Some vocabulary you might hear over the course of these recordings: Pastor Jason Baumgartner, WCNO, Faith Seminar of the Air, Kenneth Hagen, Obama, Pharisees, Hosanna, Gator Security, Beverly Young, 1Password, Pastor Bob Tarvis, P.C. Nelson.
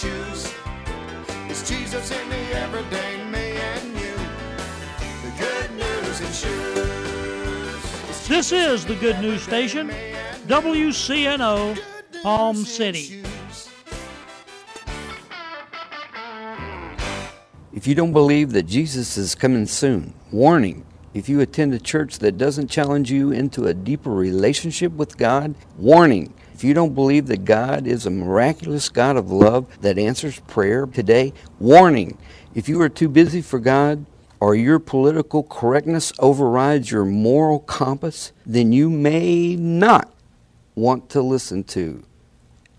shoes. It's Jesus in the everyday me and you. The good news in shoes. This is the Good News Station, WCNO, Palm City. If you don't believe that Jesus is coming soon, warning, if you attend a church that doesn't challenge you into a deeper relationship with God, warning, if you don't believe that God is a miraculous God of love that answers prayer today, warning, if you are too busy for God or your political correctness overrides your moral compass, then you may not want to listen to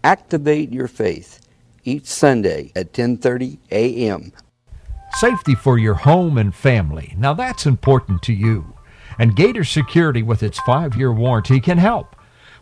Activate Your Faith each Sunday at 10:30 a.m. Safety for your home and family. Now that's important to you. And Gator Security with its 5-year warranty can help.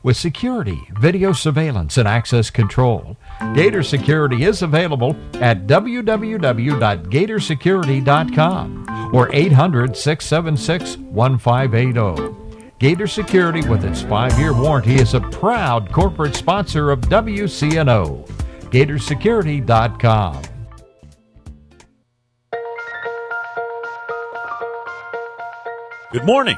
With security, video surveillance, and access control, Gator Security is available at www.gatorsecurity.com or 800-676-1580. Gator Security with its 5-year warranty is a proud corporate sponsor of WCNO. GatorSecurity.com. Good morning.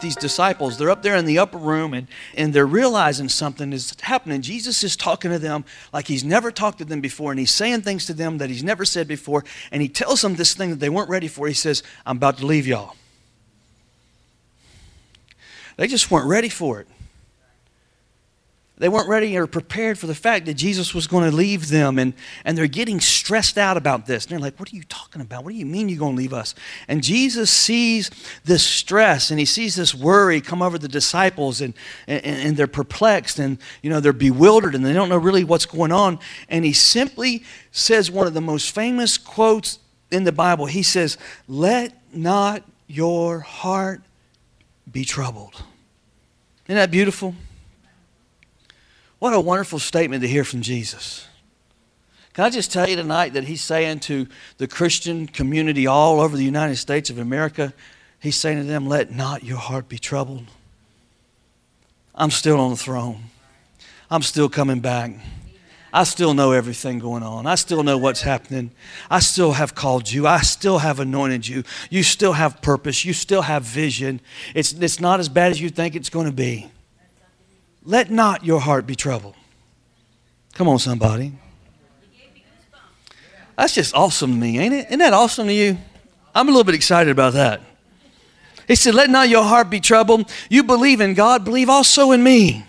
These disciples, they're up there in the upper room and they're realizing something is happening. Jesus is talking to them like he's never talked to them before, and he's saying things to them that he's never said before, and he tells them this thing that they weren't ready for. He says, "I'm about to leave y'all." They just weren't ready for it. They weren't ready or prepared for the fact that Jesus was going to leave them, and they're getting stressed out about this. And they're like, "What are you talking about? What do you mean you're going to leave us?" And Jesus sees this stress, and he sees this worry come over the disciples, and they're perplexed, and they're bewildered, and they don't know really what's going on. And he simply says one of the most famous quotes in the Bible. He says, "Let not your heart be troubled." Isn't that beautiful? What a wonderful statement to hear from Jesus. Can I just tell you tonight that he's saying to the Christian community all over the United States of America, he's saying to them, "Let not your heart be troubled. I'm still on the throne. I'm still coming back. I still know everything going on. I still know what's happening. I still have called you. I still have anointed you. You still have purpose. You still have vision. It's not as bad as you think it's going to be. Let not your heart be troubled." Come on, somebody. That's just awesome to me, ain't it? Isn't that awesome to you? I'm a little bit excited about that. He said, "Let not your heart be troubled. You believe in God, believe also in me."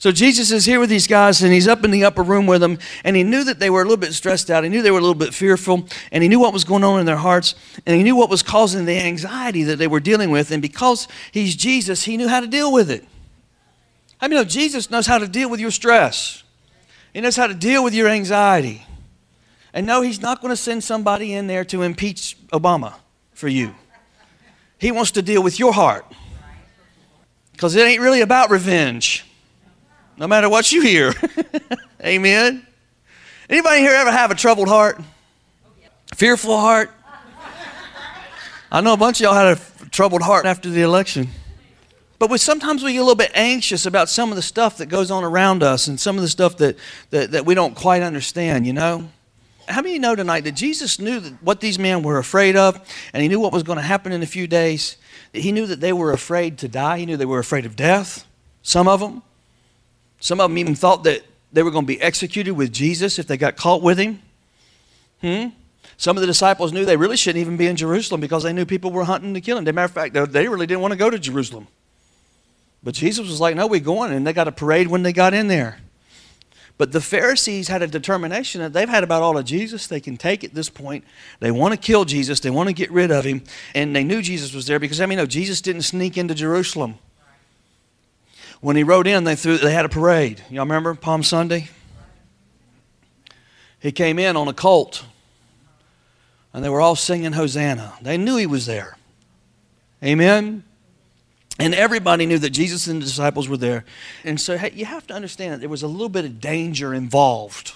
So Jesus is here with these guys, and he's up in the upper room with them, and he knew that they were a little bit stressed out. He knew they were a little bit fearful, and he knew what was going on in their hearts, and he knew what was causing the anxiety that they were dealing with. And because he's Jesus, he knew how to deal with it. I mean, Jesus knows how to deal with your stress. He knows how to deal with your anxiety. And no, he's not going to send somebody in there to impeach Obama for you. He wants to deal with your heart. Because it ain't really about revenge. No matter what you hear. Amen. Anybody here ever have a troubled heart? Fearful heart? I know a bunch of y'all had a troubled heart after the election. But sometimes we get a little bit anxious about some of the stuff that goes on around us and some of the stuff that we don't quite understand, How many of you know tonight that Jesus knew that what these men were afraid of, and he knew what was going to happen in a few days? He knew that they were afraid to die. He knew they were afraid of death, some of them. Some of them even thought that they were going to be executed with Jesus if they got caught with him. Some of the disciples knew they really shouldn't even be in Jerusalem because they knew people were hunting to kill him. As a matter of fact, they really didn't want to go to Jerusalem. But Jesus was like, "No, we're going." And they got a parade when they got in there. But the Pharisees had a determination that they've had about all of Jesus they can take at this point. They want to kill Jesus. They want to get rid of him. And they knew Jesus was there because, Jesus didn't sneak into Jerusalem. When he rode in, they had a parade. Y'all remember Palm Sunday? He came in on a colt. And they were all singing Hosanna. They knew he was there. Amen? And everybody knew that Jesus and the disciples were there. And so hey, you have to understand that there was a little bit of danger involved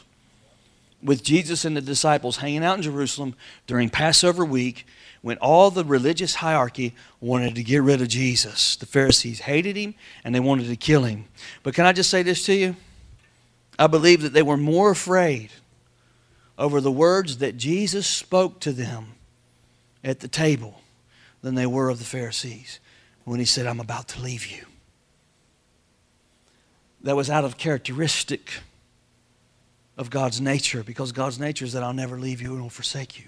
with Jesus and the disciples hanging out in Jerusalem during Passover week when all the religious hierarchy wanted to get rid of Jesus. The Pharisees hated him and they wanted to kill him. But can I just say this to you? I believe that they were more afraid over the words that Jesus spoke to them at the table than they were of the Pharisees when he said, I'm about to leave you. That was out of characteristic of God's nature, because God's nature is that I'll never leave you and I'll forsake you.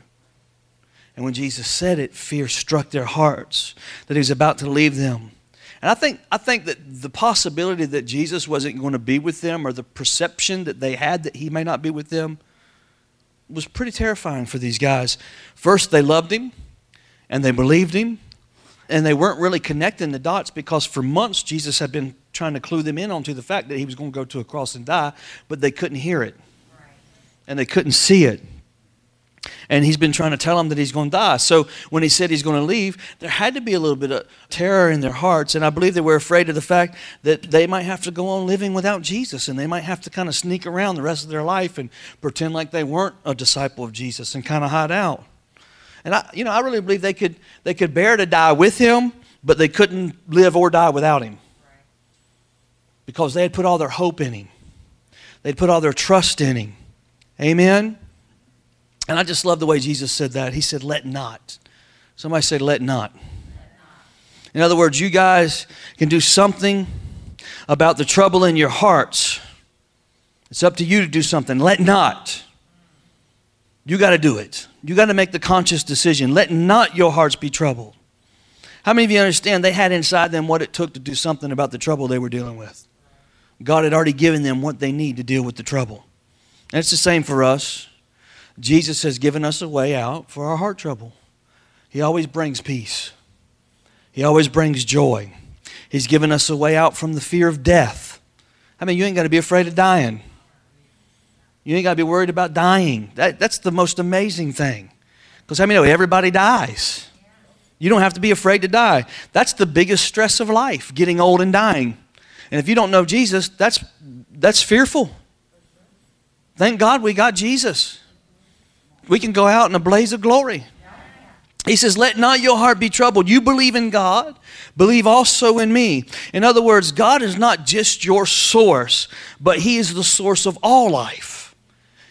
And when Jesus said it, fear struck their hearts that he was about to leave them. And I think that the possibility that Jesus wasn't going to be with them, or the perception that they had that he may not be with them, was pretty terrifying for these guys. First, they loved him and they believed him, and they weren't really connecting the dots, because for months Jesus had been trying to clue them in onto the fact that he was going to go to a cross and die, but they couldn't hear it. And they couldn't see it. And he's been trying to tell them that he's going to die. So when he said he's going to leave, there had to be a little bit of terror in their hearts. And I believe they were afraid of the fact that they might have to go on living without Jesus. And they might have to kind of sneak around the rest of their life and pretend like they weren't a disciple of Jesus and kind of hide out. And I really believe they could bear to die with him, but they couldn't live or die without him. Because they had put all their hope in him. They'd put all their trust in him. Amen? And I just love the way Jesus said that. He said, let not. Somebody say, let not. In other words, you guys can do something about the trouble in your hearts. It's up to you to do something. Let not. You got to do it. You got to make the conscious decision. Let not your hearts be troubled. How many of you understand they had inside them what it took to do something about the trouble they were dealing with? God had already given them what they need to deal with the trouble. And it's the same for us. Jesus has given us a way out for our heart trouble. He always brings peace. He always brings joy. He's given us a way out from the fear of death. I mean, you ain't got to be afraid of dying. You ain't got to be worried about dying. That's the most amazing thing. Because how many know everybody dies? You don't have to be afraid to die. That's the biggest stress of life, getting old and dying. And if you don't know Jesus, that's fearful. Thank God we got Jesus. We can go out in a blaze of glory. He says, let not your heart be troubled. You believe in God, believe also in me. In other words, God is not just your source, but he is the source of all life.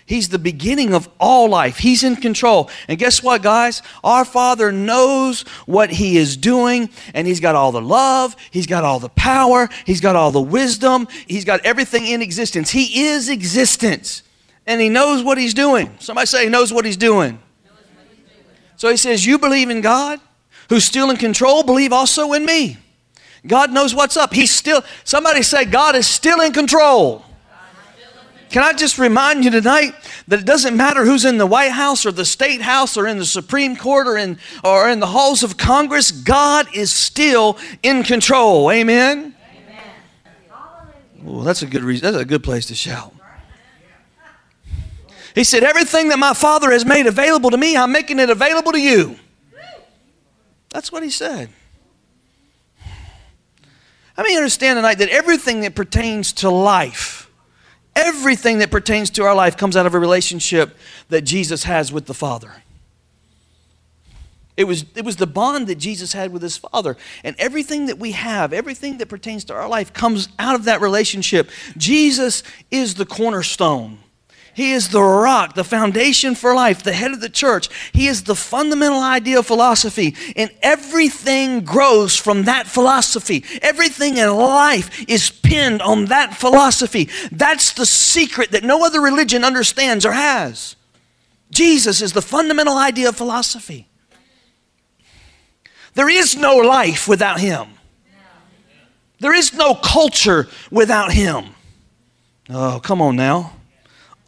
He's the beginning of all life. He's in control. And guess what, guys? Our Father knows what he is doing, and he's got all the love. He's got all the power. He's got all the wisdom. He's got everything in existence. He is existence. And he knows what he's doing. Somebody say he knows what he's doing. So he says, you believe in God, who's still in control, believe also in me. God knows what's up. He's still, somebody say, God is still in control. Can I just remind you tonight that it doesn't matter who's in the White House or the State House or in the Supreme Court or in the halls of Congress, God is still in control. Amen? Amen. Ooh, that's a good reason. That's a good place to shout. He said, everything that my Father has made available to me, I'm making it available to you. That's what he said. I mean, understand tonight that everything that pertains to life, everything that pertains to our life comes out of a relationship that Jesus has with the Father. It was the bond that Jesus had with his Father. And everything that we have, everything that pertains to our life comes out of that relationship. Jesus is the cornerstone. He is the rock, the foundation for life, the head of the church. He is the fundamental idea of philosophy, and everything grows from that philosophy. Everything in life is pinned on that philosophy. That's the secret that no other religion understands or has. Jesus is the fundamental idea of philosophy. There is no life without him. There is no culture without him. Oh, come on now.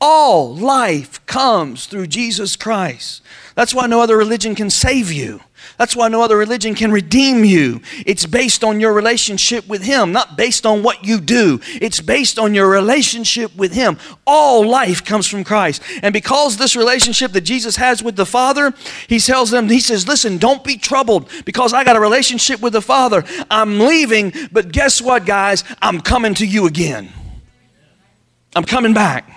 All life comes through Jesus Christ. That's why no other religion can save you. That's why no other religion can redeem you. It's based on your relationship with Him, not based on what you do. It's based on your relationship with Him. All life comes from Christ. And because this relationship that Jesus has with the Father, He tells them, He says, listen, don't be troubled because I got a relationship with the Father. I'm leaving, but guess what, guys? I'm coming to you again. I'm coming back.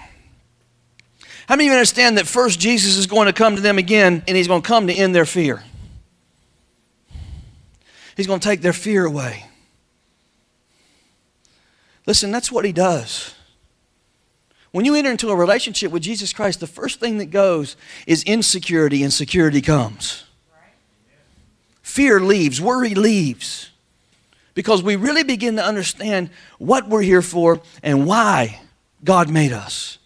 How many of you understand that first Jesus is going to come to them again, and He's going to come to end their fear? He's going to take their fear away. Listen, that's what He does. When you enter into a relationship with Jesus Christ, the first thing that goes is insecurity, and security comes. Fear leaves, worry leaves, because we really begin to understand what we're here for and why God made us.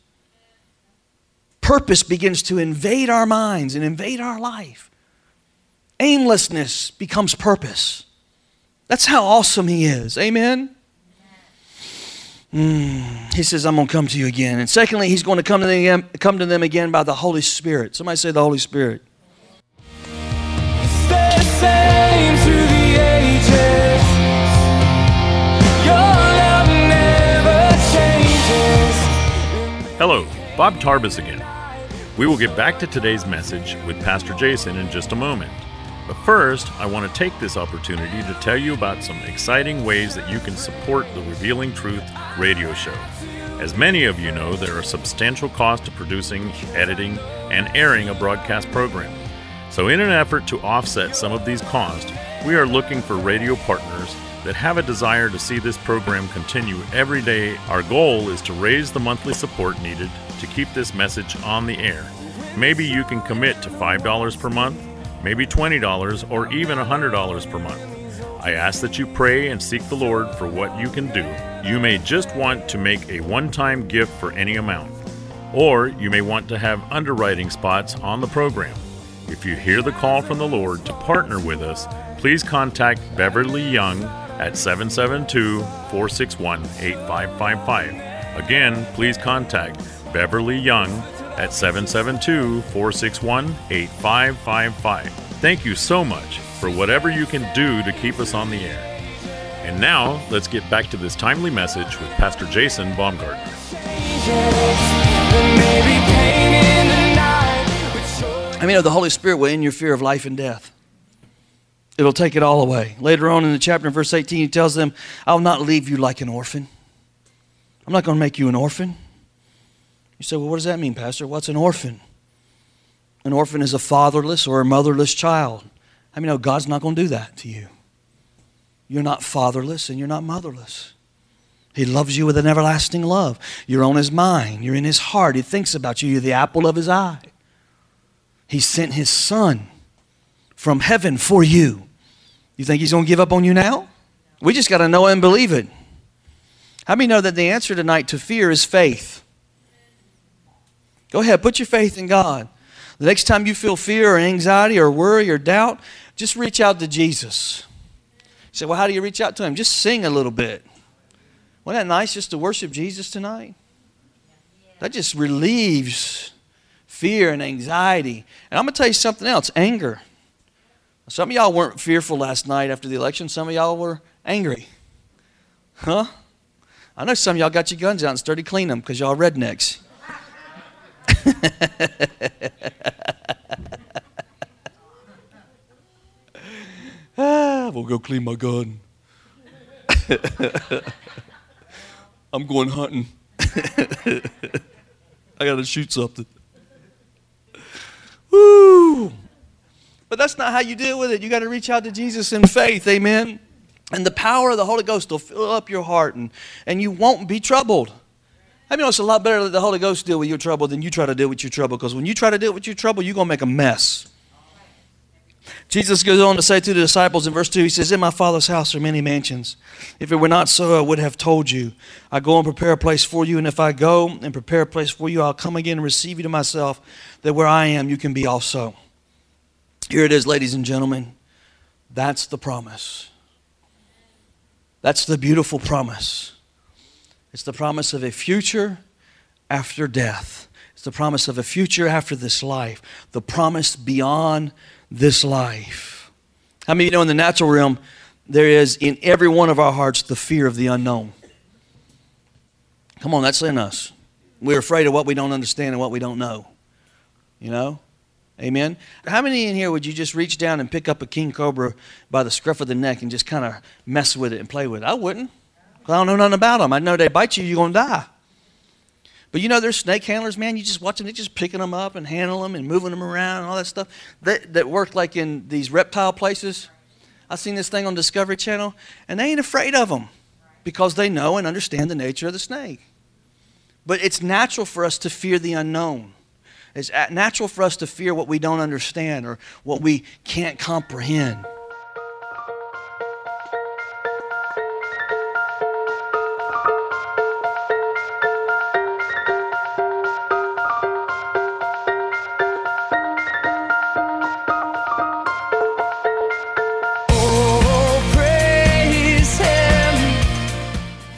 Purpose begins to invade our minds and invade our life. Aimlessness becomes purpose. That's how awesome He is. Amen? He says, I'm going to come to you again. And secondly, He's going to come to them again by the Holy Spirit. Somebody say the Holy Spirit. Hello, Bob Tarvis again. We will get back to today's message with Pastor Jason in just a moment. But first, I want to take this opportunity to tell you about some exciting ways that you can support the Revealing Truth radio show. As many of you know, there are substantial costs to producing, editing, and airing a broadcast program. So in an effort to offset some of these costs, we are looking for radio partners that have a desire to see this program continue every day. Our goal is to raise the monthly support needed to keep this message on the air. Maybe you can commit to $5 per month, maybe $20, or even $100 per month. I ask that you pray and seek the Lord for what you can do. You may just want to make a one-time gift for any amount, or you may want to have underwriting spots on the program. If you hear the call from the Lord to partner with us, please contact Beverly Young at 772-461-8555. Again, please contact Beverly Young at 772-461-8555. Thank you so much for whatever you can do to keep us on the air. And now, let's get back to this timely message with Pastor Jason Baumgartner. I mean, the Holy Spirit will end your fear of life and death. It'll take it all away. Later on in the chapter, in verse 18, He tells them, I'll not leave you like an orphan. I'm not going to make you an orphan. You say, well, what does that mean, Pastor? What's an orphan? An orphan is a fatherless or a motherless child. I mean, no, God's not going to do that to you. You're not fatherless and you're not motherless. He loves you with an everlasting love. You're on His mind. You're in His heart. He thinks about you. You're the apple of His eye. He sent His Son from heaven for you. You think He's going to give up on you now? We just got to know and believe it. How many know that the answer tonight to fear is faith? Go ahead, put your faith in God. The next time you feel fear or anxiety or worry or doubt, just reach out to Jesus. You say, well, how do you reach out to Him? Just sing a little bit. Wasn't that nice just to worship Jesus tonight? That just relieves fear and anxiety. And I'm going to tell you something else, anger. Some of y'all weren't fearful last night after the election. Some of y'all were angry. Huh? I know some of y'all got your guns out and started cleaning them because y'all rednecks. Ah, we'll go clean my gun. I'm going hunting. I gotta shoot something. Woo! But that's not how you deal with it. You got to reach out to Jesus in faith. Amen. And the power of the Holy Ghost will fill up your heart, and you won't be troubled. I mean, it's a lot better that the Holy Ghost deal with your trouble than you try to deal with your trouble, because when you try to deal with your trouble, you're going to make a mess. Jesus goes on to say to the disciples in verse 2, He says, in my Father's house are many mansions. If it were not so, I would have told you. I go and prepare a place for you, and if I go and prepare a place for you, I'll come again and receive you to myself, that where I am, you can be also. Here it is, ladies and gentlemen. That's the promise. That's the beautiful promise. It's the promise of a future after death. It's the promise of a future after this life. The promise beyond this life. How many of you know in the natural realm, there is in every one of our hearts the fear of the unknown? Come on, that's in us. We're afraid of what we don't understand and what we don't know. You know? Amen? How many in here would you just reach down and pick up a king cobra by the scruff of the neck and just kind of mess with it and play with it? I wouldn't. Because I don't know nothing about them. I know they bite you, you're going to die. But you know, there's snake handlers, man. You just watch them, they're just picking them up and handling them and moving them around and all that stuff. That work like in these reptile places. I've seen this thing on Discovery Channel, and they ain't afraid of them because they know and understand the nature of the snake. But it's natural for us to fear the unknown. It's natural for us to fear what we don't understand or what we can't comprehend.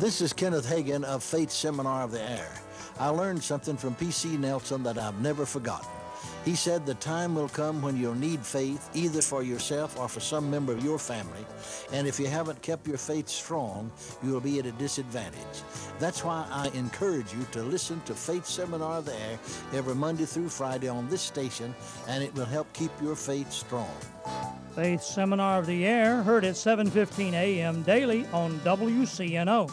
This is Kenneth Hagen of Faith Seminar of the Air. I learned something from P.C. Nelson that I've never forgotten. He said the time will come when you'll need faith, either for yourself or for some member of your family, and if you haven't kept your faith strong, you will be at a disadvantage. That's why I encourage you to listen to Faith Seminar of the Air every Monday through Friday on this station, and it will help keep your faith strong. Faith Seminar of the Air, heard at 7:15 a.m. daily on WCNO.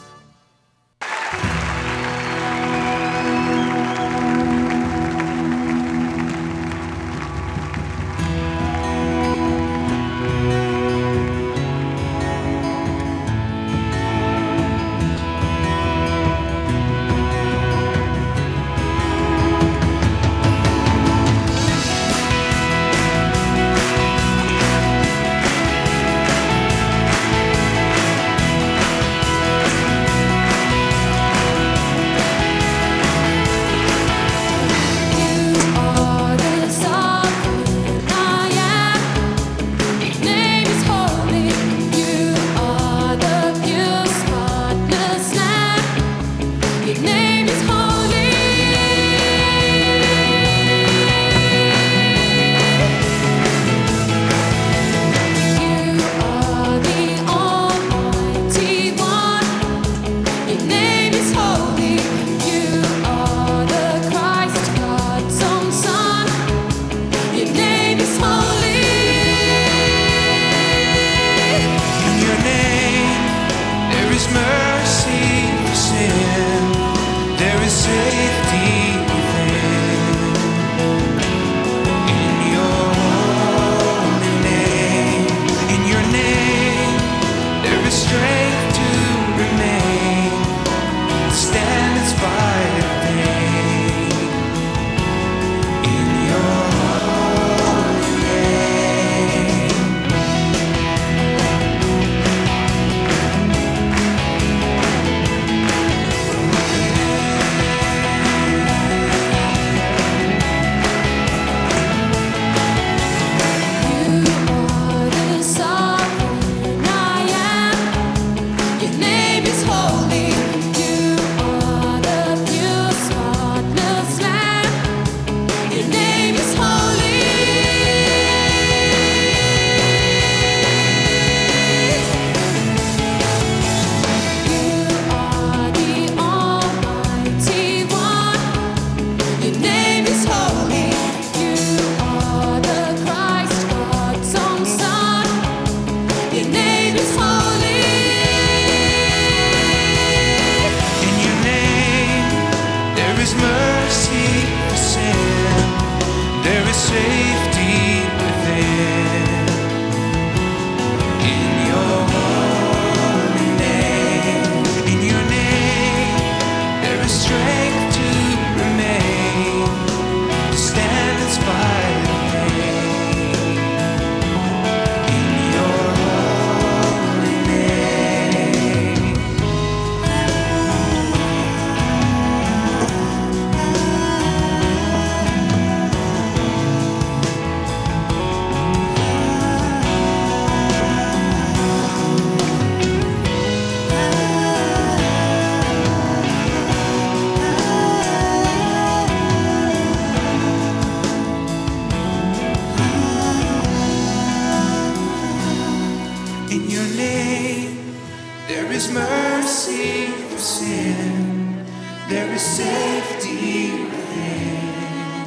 There is mercy for sin. There is safety within.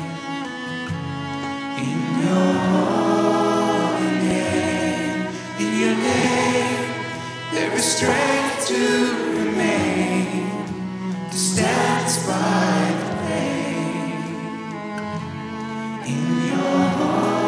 In your holy name, in your name, there is strength to remain, to stand by the pain. In your holy name.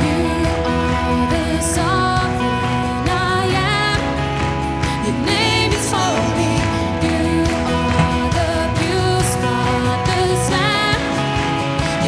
You are the sovereign I am. Your name is holy. You are the pure spot, the Lamb.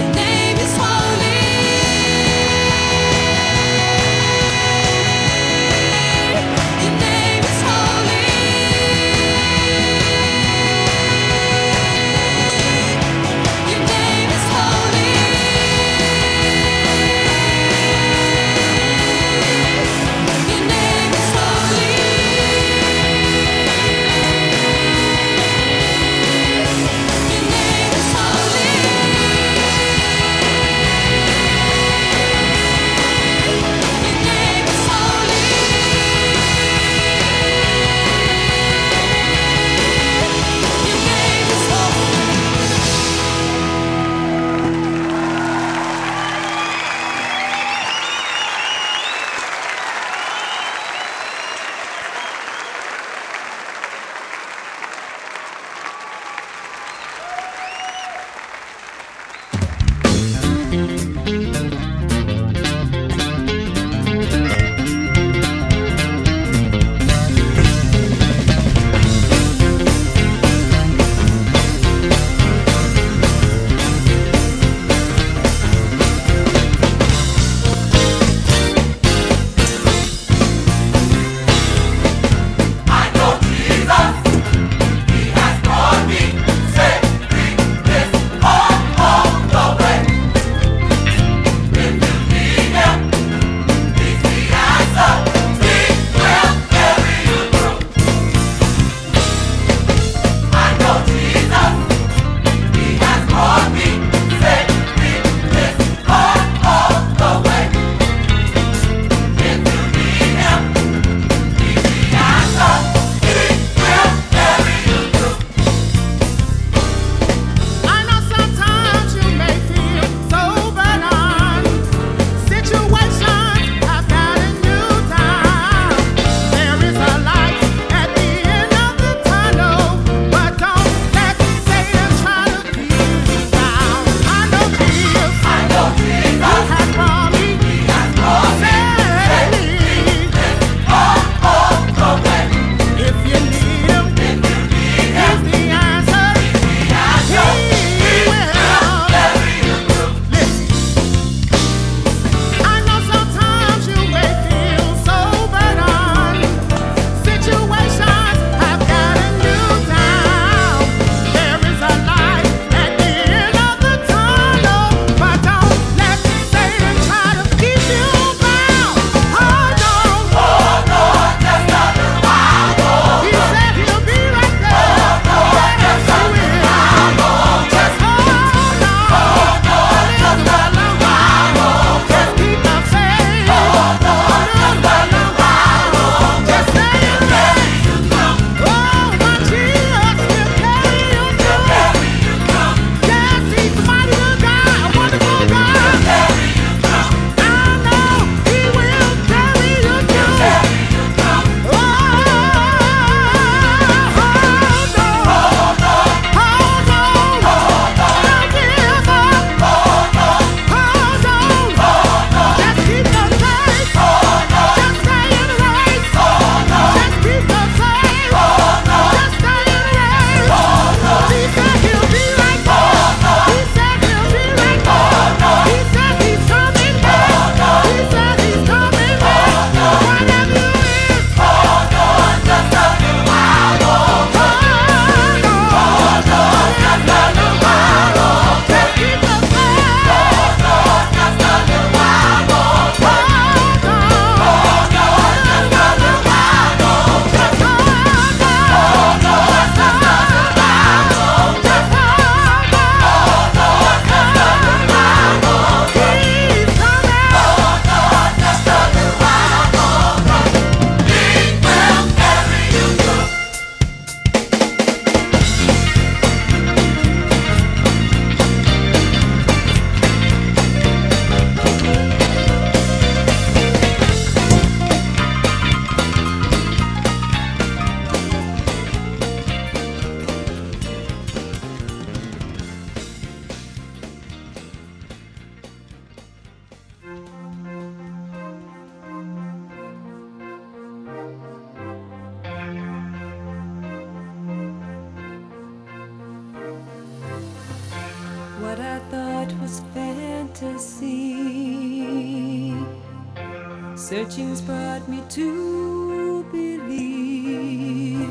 Searching's brought me to believe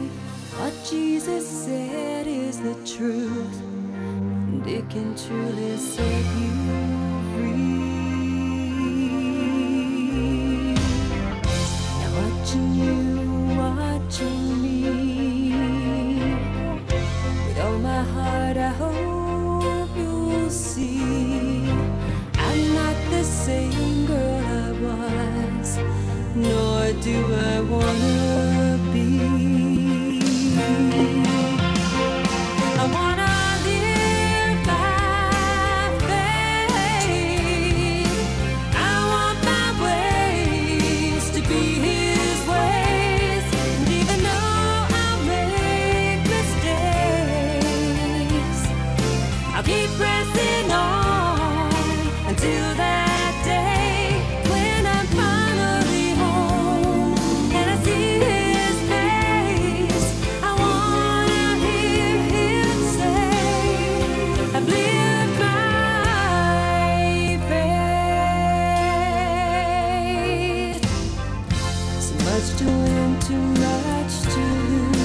what Jesus said is the truth, and it can truly set you free. Now watching you, watching me, with all my heart I hope you'll see I'm not the same girl I was, nor do I wanna be. I wanna live by faith. I want my ways to be His ways, and even though I make mistakes, I'll keep pressing on until that day. Too much to lose,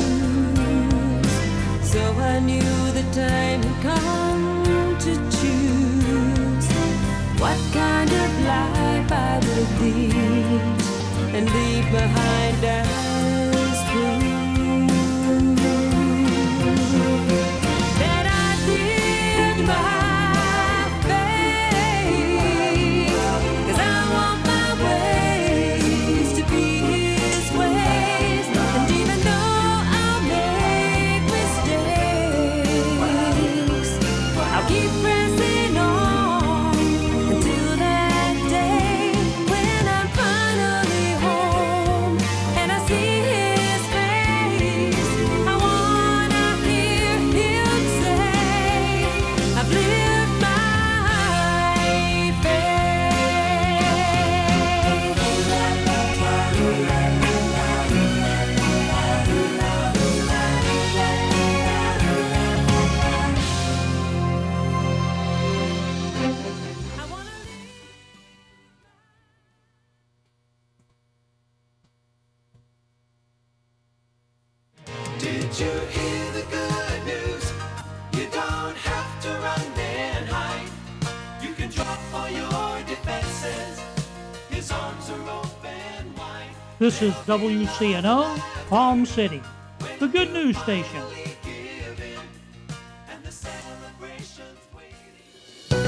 so I knew the time had come to choose what kind of life I would lead and leave behind as proof that I did my. This is WCNO, Palm City, the good news station